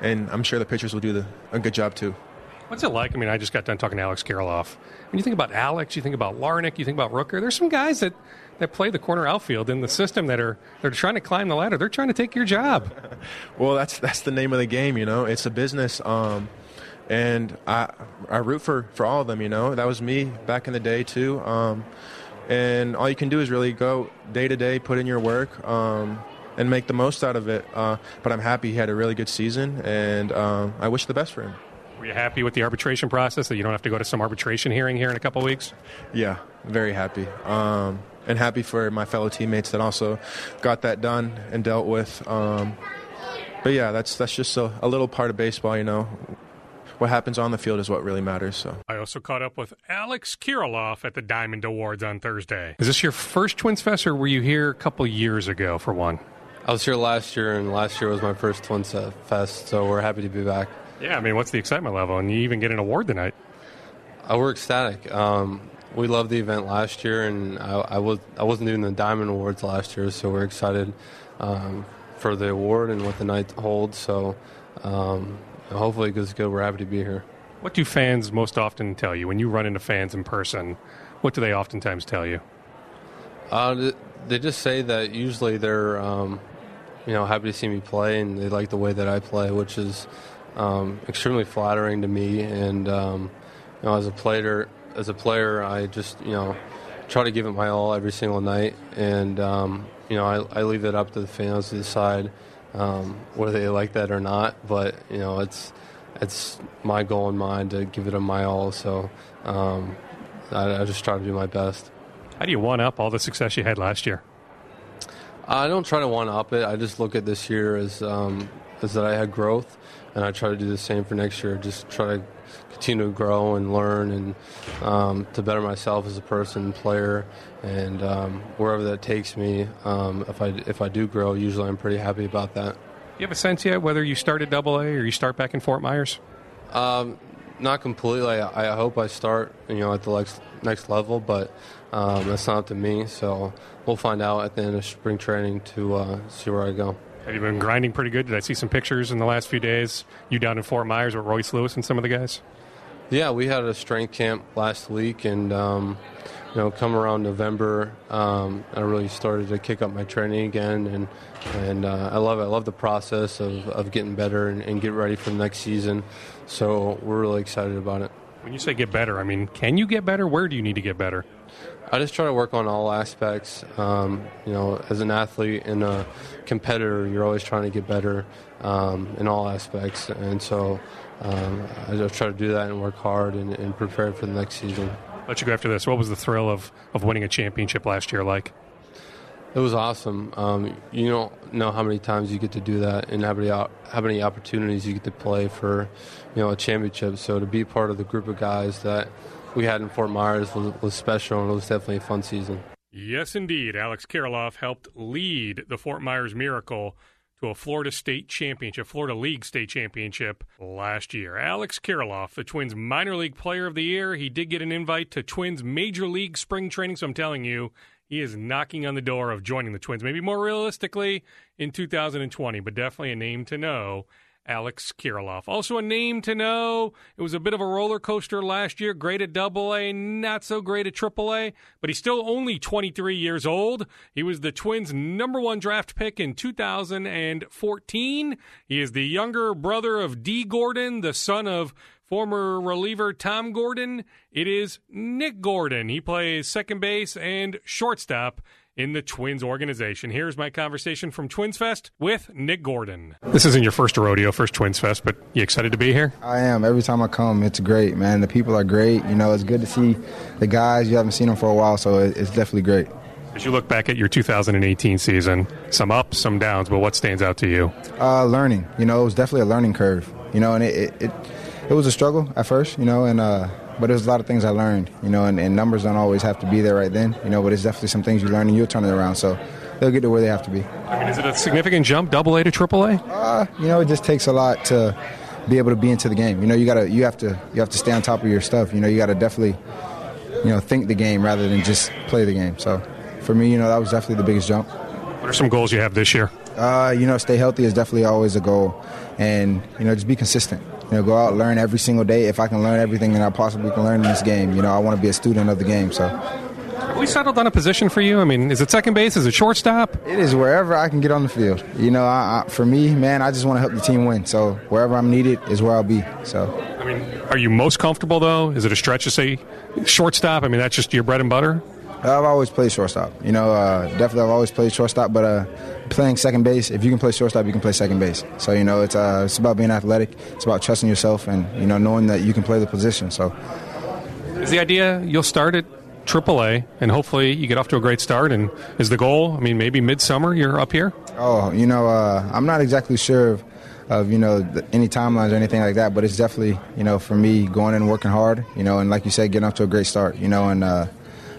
and I'm sure the pitchers will do a good job too. What's it like? I mean, I just got done talking to Alex Kirilloff. When you think about Alex, you think about Larnick, you think about Rooker. There's some guys that play the corner outfield in the system they're trying to climb the ladder. They're trying to take your job. Well, that's the name of the game, It's a business, and I root for all of them, That was me back in the day too. And all you can do is really go day to day, put in your work, and make the most out of it. But I'm happy he had a really good season, and I wish the best for him. Were you happy with the arbitration process, that you don't have to go to some arbitration hearing here in a couple weeks? Yeah, very happy. And happy for my fellow teammates that also got that done and dealt with. But, yeah, that's just a little part of baseball, What happens on the field is what really matters. So I also caught up with Alex Kirilloff at the Diamond Awards on Thursday. Is this your first Twins Fest, or were you here a couple years ago for one? I was here last year, and last year was my first Twins Fest, so we're happy to be back. Yeah, I mean, what's the excitement level? And you even get an award tonight. We're ecstatic. We loved the event last year, and I wasn't doing the Diamond Awards last year, so we're excited for the award and what the night holds. So hopefully it goes good. We're happy to be here. What do fans most often tell you when you run into fans in person? What do they oftentimes tell you? They just say that usually they're, happy to see me play, and they like the way that I play, which is extremely flattering to me. And as a player, I just try to give it my all every single night. And I leave it up to the fans to decide whether they like that or not. But it's my goal in mind to give it my all. So I just try to do my best. How do you one up all the success you had last year? I don't try to one up it. I just look at this year as that I had growth, and I try to do the same for next year. Just try to continue to grow and learn, and to better myself as a person, player, and wherever that takes me. If I do grow, usually I'm pretty happy about that. You have a sense yet whether you start at Double A or you start back in Fort Myers? Not completely. I hope I start, at the next level, but that's not up to me. So we'll find out at the end of spring training to see where I go. Have you been grinding pretty good? Did I see some pictures in the last few days? You down in Fort Myers with Royce Lewis and some of the guys? Yeah, we had a strength camp last week, and come around November, I really started to kick up my training again, and I love it. I love the process of getting better and get ready for the next season. So we're really excited about it. When you say get better, I mean, can you get better? Where do you need to get better? I just try to work on all aspects. As an athlete and a competitor, you're always trying to get better in all aspects. And so I just try to do that and work hard and prepare for the next season. Let you go after this. What was the thrill of winning a championship last year like? It was awesome. You don't know how many times you get to do that and how many opportunities you get to play for, a championship. So to be part of the group of guys that we had in Fort Myers was special, and it was definitely a fun season. Yes, indeed. Alex Kirilloff helped lead the Fort Myers Miracle to a Florida League State Championship last year. Alex Kirilloff, the Twins Minor League Player of the Year. He did get an invite to Twins Major League Spring Training, so I'm telling you, he is knocking on the door of joining the Twins, maybe more realistically in 2020, but definitely a name to know. Alex Kirilloff. Also a name to know. It was a bit of a roller coaster last year. Great at AA, not so great at AAA, but he's still only 23 years old. He was the Twins' number one draft pick in 2014. He is the younger brother of D. Gordon, the son of former reliever Tom Gordon. It is Nick Gordon. He plays second base and shortstop in the Twins organization. Here's my conversation from Twins Fest with Nick Gordon. This isn't your first rodeo, first Twins Fest, but you excited to be here? I am. Every time I come, it's great, man. The people are great. It's good to see the guys. You haven't seen them for a while, so it's definitely great. As you look back at your 2018 season, some ups, some downs, but what stands out to you? Learning. It was definitely a learning curve. And it was a struggle at first, but there's a lot of things I learned, and numbers don't always have to be there right then, but it's definitely some things you learn and you'll turn it around, so they'll get to where they have to be. I mean, is it a significant jump, AA to AAA? It just takes a lot to be able to be into the game. You have to stay on top of your stuff. You got to definitely, think the game rather than just play the game. So for me, that was definitely the biggest jump. What are some goals you have this year? Stay healthy is definitely always a goal, and, just be consistent. Go out, learn every single day. If I can learn everything that I possibly can learn in this game, I want to be a student of the game. So, have we settled on a position for you? I mean, is it second base? Is it shortstop? It is wherever I can get on the field. For me, man, I just want to help the team win. So wherever I'm needed is where I'll be. So, I mean, are you most comfortable though? Is it a stretch to say shortstop? I mean, that's just your bread and butter. I've always played shortstop. Definitely I've always played shortstop, but playing second base, if you can play shortstop, you can play second base. So, it's about being athletic. It's about trusting yourself and, knowing that you can play the position. So, is the idea you'll start at AAA and hopefully you get off to a great start, and is the goal, I mean, maybe midsummer you're up here? Oh, I'm not exactly sure of any timelines or anything like that, but it's definitely, for me, going in and working hard, and like you said, getting off to a great start, and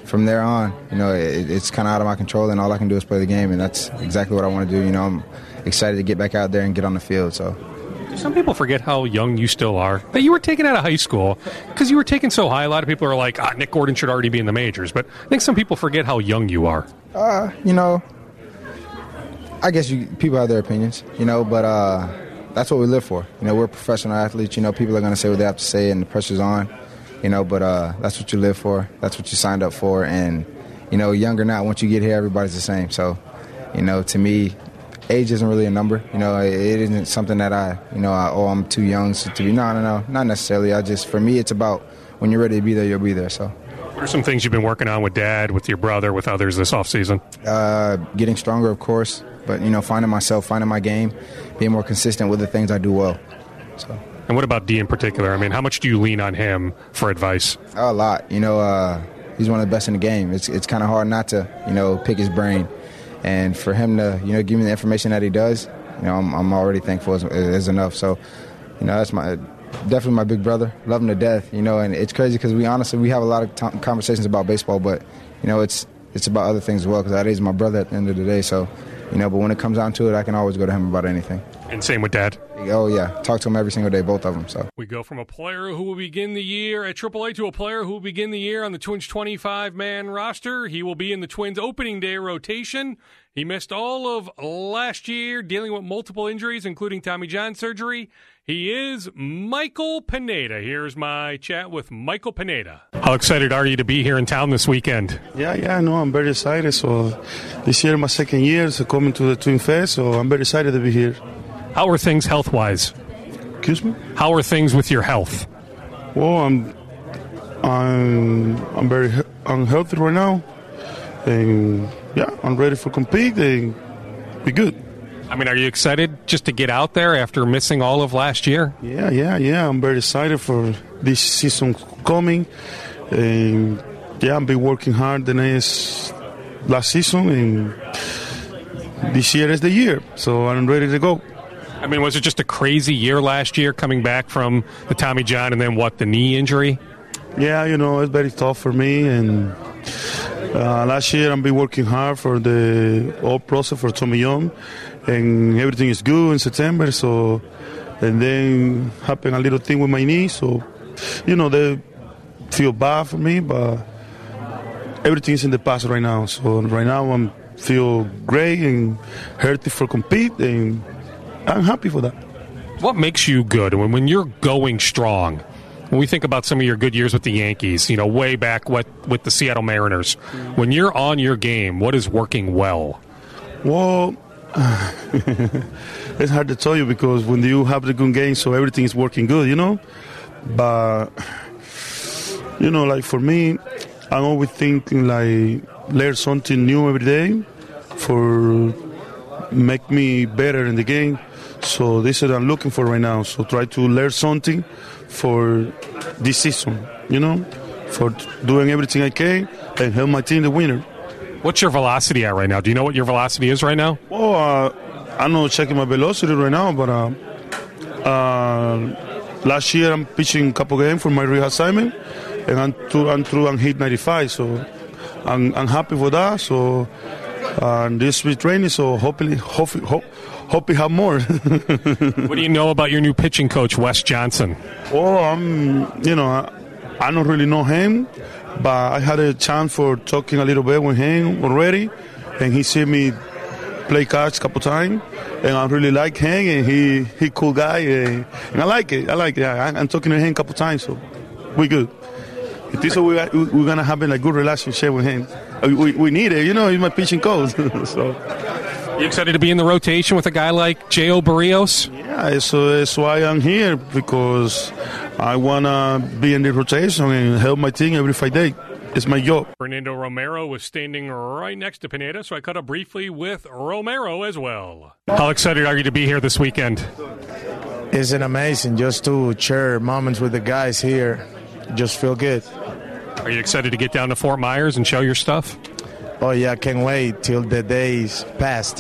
from there on, it's kind of out of my control, and all I can do is play the game, and that's exactly what I want to do. I'm excited to get back out there and get on the field. So, some people forget how young you still are, that you were taken out of high school because you were taken so high. A lot of people are like, Nick Gordon should already be in the majors, but I think some people forget how young you are. I guess people have their opinions, but that's what we live for. We're professional athletes. People are going to say what they have to say, and the pressure's on. But that's what you live for. That's what you signed up for. And, young or not, once you get here, everybody's the same. So, to me, age isn't really a number. It isn't something that I'm too young to be. No, not necessarily. For me, it's about when you're ready to be there, you'll be there. So, what are some things you've been working on with Dad, with your brother, with others this offseason? Getting stronger, of course. But, finding myself, finding my game, being more consistent with the things I do well. So. And what about D in particular? I mean, how much do you lean on him for advice? A lot. He's one of the best in the game. It's kind of hard not to, pick his brain. And for him to, you know, give me the information that he does, you know, I'm already thankful is enough. So, you know, that's my definitely my big brother. Love him to death, you know. And it's crazy because we have a lot of conversations about baseball, but, you know, it's about other things as well because that is my brother at the end of the day. So, you know, but when it comes down to it, I can always go to him about anything. And same with Dad. Oh, yeah. Talk to him every single day, both of them. So we go from a player who will begin the year at AAA to a player who will begin the year on the Twins' 25-man roster. He will be in the Twins' opening day rotation. He missed all of last year, dealing with multiple injuries, including Tommy John surgery. He is Michael Pineda. Here's my chat with Michael Pineda. How excited are you to be here in town this weekend? Yeah, no, I'm very excited. So this year, my second year, so coming to the Twin Fest, so I'm very excited to be here. How are things health-wise? Excuse me? How are things with your health? Well, I'm very unhealthy right now, and yeah, I'm ready for compete and be good. I mean, are you excited just to get out there after missing all of last year? Yeah. I'm very excited for this season coming. And yeah, I've been working hard the last season, and this year is the year. So I'm ready to go. I mean, was it just a crazy year last year coming back from the Tommy John and then the knee injury? Yeah, you know, it's very tough for me. And last year I've been working hard for the whole process for Tommy John. And everything is good in September, so, and then happened a little thing with my knee, so, you know, they feel bad for me, but everything's in the past right now. So right now I feel great and healthy for compete, and I'm happy for that. What makes you good when you're going strong? When we think about some of your good years with the Yankees, you know, way back with the Seattle Mariners, when you're on your game, what is working well? Well, it's hard to tell you because when you have the good game, so everything is working good, you know. But, you know, like for me, I'm always thinking like learn something new every day for make me better in the game. So this is what I'm looking for right now. So try to learn something for this season, you know, for doing everything I can and help my team the winner. What's your velocity at right now? Do you know what your velocity is right now? Well, I'm not checking my velocity right now, but last year I'm pitching a couple games for my reassignment, and I'm hit 95, so I'm happy for that. So this week training, so hopefully have more. What do you know about your new pitching coach, Wes Johnson? Well, I don't really know him. But I had a chance for talking a little bit with him already, and he see me play catch a couple times, and I really like him, and he cool guy, and I like it. I'm talking to him a couple times, so we good. This is we're gonna have a good relationship with him. We need it, you know. He's my pitching coach. So you excited to be in the rotation with a guy like J.O. Barrios? Yeah, so that's why I'm here, because I want to be in the rotation and help my team every Friday. It's my job. Fernando Romero was standing right next to Pineda, so I caught up briefly with Romero as well. How excited are you to be here this weekend? It's amazing just to share moments with the guys here. Just feel good. Are you excited to get down to Fort Myers and show your stuff? Oh, yeah, I can't wait till the day's passed.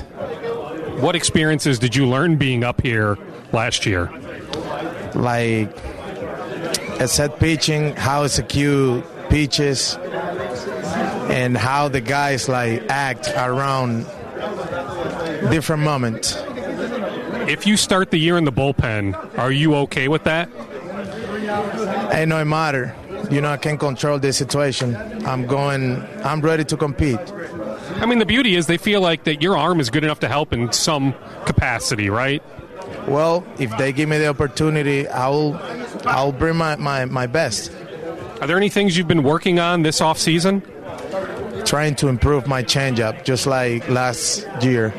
What experiences did you learn being up here last year? Like, I said, pitching, how it's a cue, pitches, and how the guys, act around different moments. If you start the year in the bullpen, are you okay with that? Ain't no matter. You know, I can't control this situation. I'm ready to compete. I mean, the beauty is they feel like that your arm is good enough to help in some capacity, right? Well, if they give me the opportunity, I'll bring my best. Are there any things you've been working on this offseason? Trying to improve my changeup, just like last year.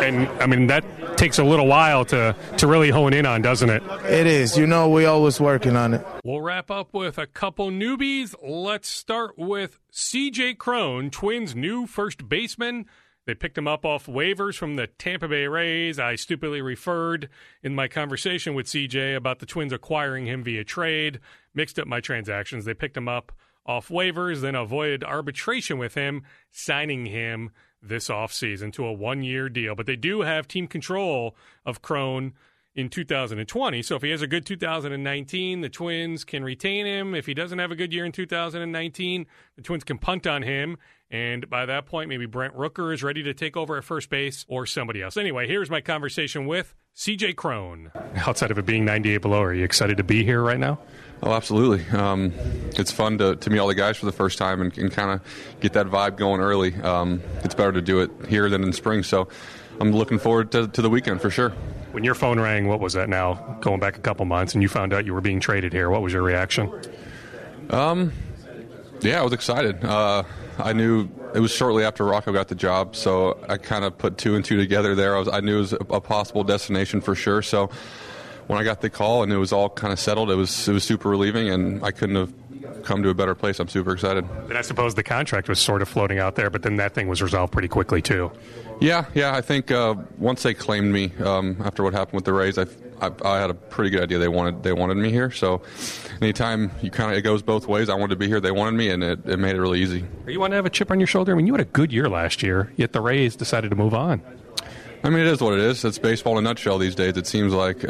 And, I mean, that takes a little while to really hone in on, doesn't it? It is. You know, we're always working on it. We'll wrap up with a couple newbies. Let's start with C.J. Cron, Twins' new first baseman. They picked him up off waivers from the Tampa Bay Rays. I stupidly referred in my conversation with C.J. about the Twins acquiring him via trade. Mixed up my transactions. They picked him up off waivers, then avoided arbitration with him, signing him this offseason to a one-year deal. But they do have team control of Crone in 2020. So if he has a good 2019, the Twins can retain him. If he doesn't have a good year in 2019, the Twins can punt on him. And by that point, maybe Brent Rooker is ready to take over at first base or somebody else. Anyway, here's my conversation with C.J. Crone. Outside of it being 98 below, are you excited to be here right now? Oh, absolutely. It's fun to meet all the guys for the first time and kind of get that vibe going early. It's better to do it here than in spring, so I'm looking forward to the weekend for sure. When your phone rang, what was that now, going back a couple months, and you found out you were being traded here, what was your reaction? Yeah, I was excited. I knew it was shortly after Rocco got the job, so I kind of put two and two together there. I knew it was a possible destination for sure, so when I got the call and it was all kind of settled, it was super relieving, and I couldn't have come to a better place. I'm super excited. And I suppose the contract was sort of floating out there, but then that thing was resolved pretty quickly too. Yeah. I think once they claimed me after what happened with the Rays, I had a pretty good idea they wanted me here. So anytime it goes both ways, I wanted to be here. They wanted me, and it made it really easy. Are you want to have a chip on your shoulder? I mean, you had a good year last year, yet the Rays decided to move on. I mean, it is what it is. It's baseball in a nutshell these days, it seems like.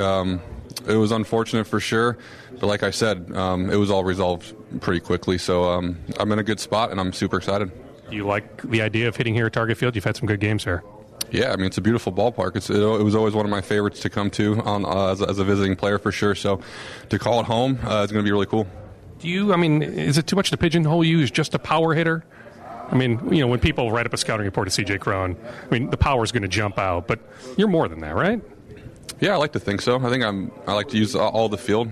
It was unfortunate for sure, but like I said, it was all resolved pretty quickly. So I'm in a good spot, and I'm super excited. Do you like the idea of hitting here at Target Field? You've had some good games here. Yeah, I mean, it's a beautiful ballpark. It was always one of my favorites to come to as a visiting player for sure. So to call it home, it's going to be really cool. Is it too much to pigeonhole you as just a power hitter? I mean, when people write up a scouting report of C.J. Crone, the power's going to jump out, but you're more than that, right? Yeah, I like to think so. I think I like to use all the field.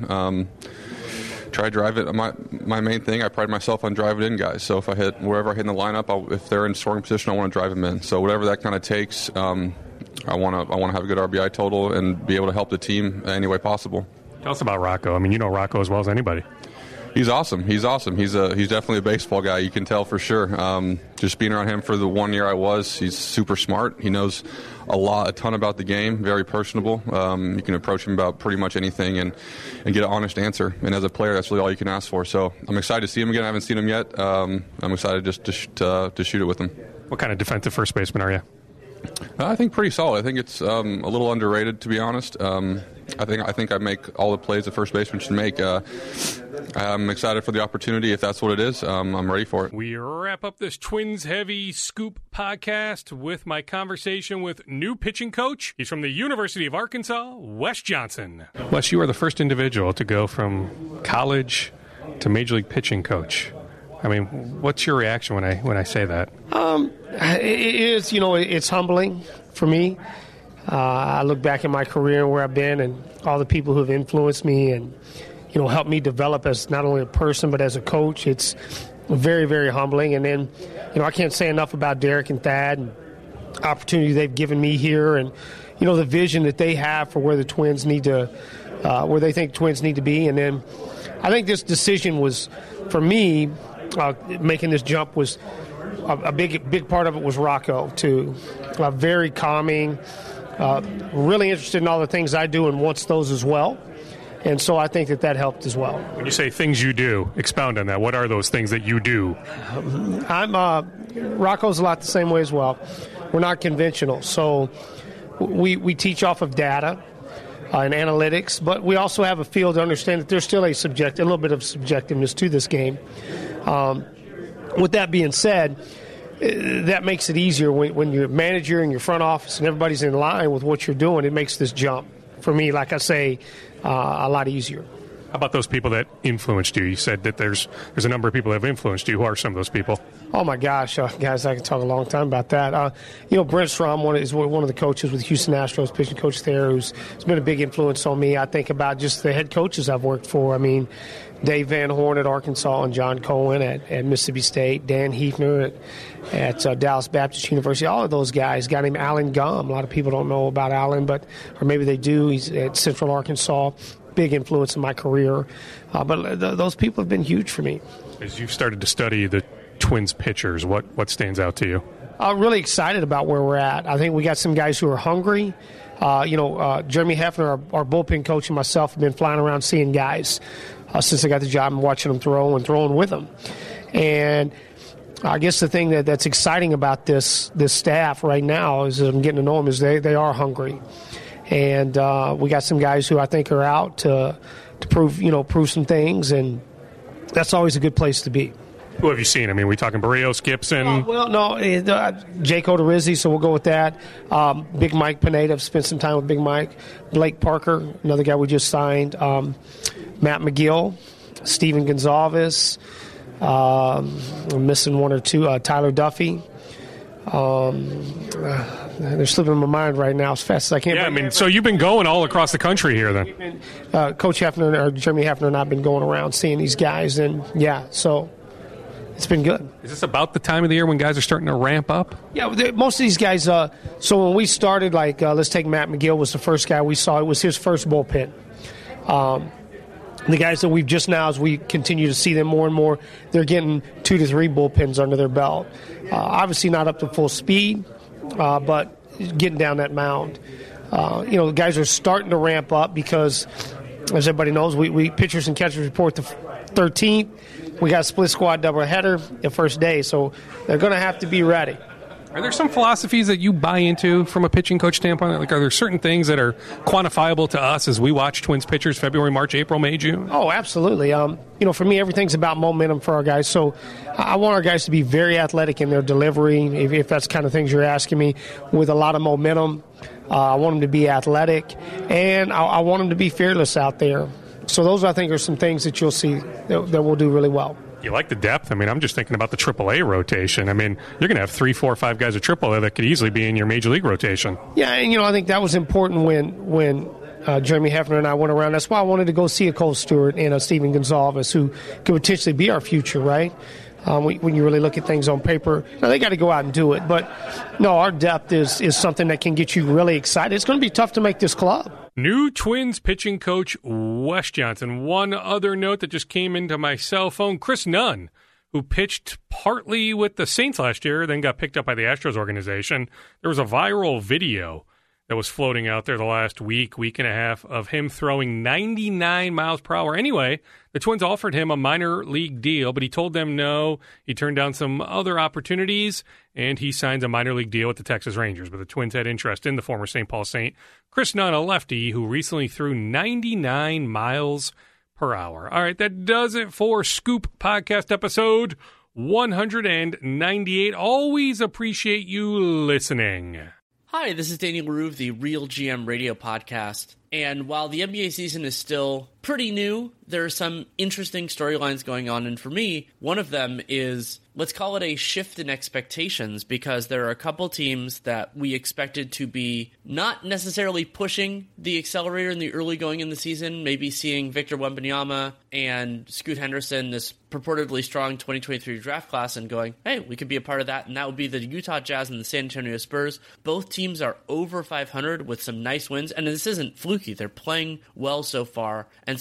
Try to drive it. My main thing, I pride myself on drive it in, guys. So if I hit wherever I hit in the lineup, if they're in scoring position, I want to drive them in. So whatever that kind of takes, I want to have a good RBI total and be able to help the team any way possible. Tell us about Rocco. I mean, you know Rocco as well as anybody. He's awesome. He's definitely a baseball guy. You can tell for sure. Just being around him for the one year I was, he's super smart. He knows a ton about the game, very personable. You can approach him about pretty much anything and get an honest answer. And as a player, that's really all you can ask for. So I'm excited to see him again. I haven't seen him yet. I'm excited just to shoot it with him. What kind of defensive first baseman are you? I think pretty solid. I think it's a little underrated, to be honest. I think I make all the plays the first baseman should make. I'm excited for the opportunity if that's what it is. I'm ready for it. We wrap up this Twins Heavy Scoop podcast with my conversation with new pitching coach. He's from the University of Arkansas, Wes Johnson. Wes, you are the first individual to go from college to major league pitching coach. I mean, what's your reaction when I say that? It's humbling for me. I look back at my career and where I've been and all the people who have influenced me and, helped me develop as not only a person but as a coach. It's very, very humbling. And then, I can't say enough about Derek and Thad and opportunity they've given me here and, the vision that they have for where the Twins need to, where they think Twins need to be. And then I think this decision was, for me, making this jump was a big part of it was Rocco, too. Very calming. Really interested in all the things I do and wants those as well. And so I think that helped as well. When you say things you do, expound on that. What are those things that you do? Rocco's a lot the same way as well. We're not conventional. So we teach off of data and analytics, but we also have a feel to understand that there's still a little bit of subjectiveness to this game. With that being said, that makes it easier when your manager and your front office and everybody's in line with what you're doing. It makes this jump, for me, like I say, a lot easier. How about those people that influenced you? You said that there's a number of people that have influenced you. Who are some of those people? Oh, my gosh. Guys, I could talk a long time about that. Brent Strom is one of the coaches with Houston Astros, pitching coach there, who's been a big influence on me. I think about just the head coaches I've worked for. I mean, Dave Van Horn at Arkansas and John Cohen at Mississippi State, Dan Hefner at Dallas Baptist University, all of those guys. A guy named Alan Gumm. A lot of people don't know about Alan, or maybe they do. He's at Central Arkansas. Big influence in my career, but those people have been huge for me. As you've started to study the Twins pitchers, what stands out to you? I'm really excited about where we're at. I think we got some guys who are hungry. Jeremy Hefner, our bullpen coach, and myself have been flying around seeing guys since I got the job and watching them throw and throwing with them. And I guess the thing that's exciting about this staff right now, is I'm getting to know them, is they are hungry. And we got some guys who I think are out to prove some things, and that's always a good place to be. Who have you seen? I mean, we talking Barrios, Gibson? Jake Odorizzi, so we'll go with that. Big Mike Pineda, I've spent some time with Big Mike. Blake Parker, another guy we just signed. Matt McGill, Steven Gonzalez. I'm missing one or two. Tyler Duffy. They're slipping my mind right now as fast as I can. Yeah, I mean, so you've been going all across the country here then. Coach Hefner, or Jeremy Hefner, and I have been going around seeing these guys, and yeah, so it's been good. Is this about the time of the year when guys are starting to ramp up? Yeah, most of these guys, so when we started, let's take Matt McGill was the first guy we saw. It was his first bullpen. The guys that we've just now, as we continue to see them more and more, they're getting 2 to 3 bullpens under their belt. Obviously not up to full speed, but getting down that mound. The guys are starting to ramp up because, as everybody knows, we pitchers and catchers report the 13th. We got a split squad doubleheader the first day, so they're going to have to be ready. Are there some philosophies that you buy into from a pitching coach standpoint? Like, are there certain things that are quantifiable to us as we watch Twins pitchers February, March, April, May, June? Oh, absolutely. For me, everything's about momentum for our guys. So I want our guys to be very athletic in their delivery, if that's the kind of things you're asking me, with a lot of momentum. I want them to be athletic, and I want them to be fearless out there. So those, I think, are some things that you'll see that we'll do really well. You like the depth. I mean, I'm just thinking about the AAA rotation. I mean, you're going to have 3, 4, 5 guys at AAA that could easily be in your Major League rotation. Yeah, and, I think that was important when Jeremy Hefner and I went around. That's why I wanted to go see a Cole Stewart and a Steven Gonsalves, who could potentially be our future, right? When you really look at things on paper. Now, they got to go out and do it. But, no, our depth is something that can get you really excited. It's going to be tough to make this club. New Twins pitching coach Wes Johnson. One other note that just came into my cell phone, Chris Nunn, who pitched partly with the Saints last year, then got picked up by the Astros organization. There was a viral video that was floating out there the last week and a half, of him throwing 99 miles per hour. Anyway, the Twins offered him a minor league deal, but he told them no. He turned down some other opportunities, and he signs a minor league deal with the Texas Rangers. But the Twins had interest in the former St. Paul Saint, Chris Nunn, a lefty who recently threw 99 miles per hour. All right, that does it for Scoop Podcast episode 198. Always appreciate you listening. Hi, this is Danny LaRue of the Real GM Radio Podcast. And while the NBA season is still pretty new, there are some interesting storylines going on. And for me, one of them is, let's call it a shift in expectations, because there are a couple teams that we expected to be not necessarily pushing the accelerator in the early going in the season, maybe seeing Victor Wembanyama and Scoot Henderson, this purportedly strong 2023 draft class, and going, hey, we could be a part of that. And that would be the Utah Jazz and the San Antonio Spurs. Both teams are over 500 with some nice wins. And this isn't fluky. They're playing well so far. And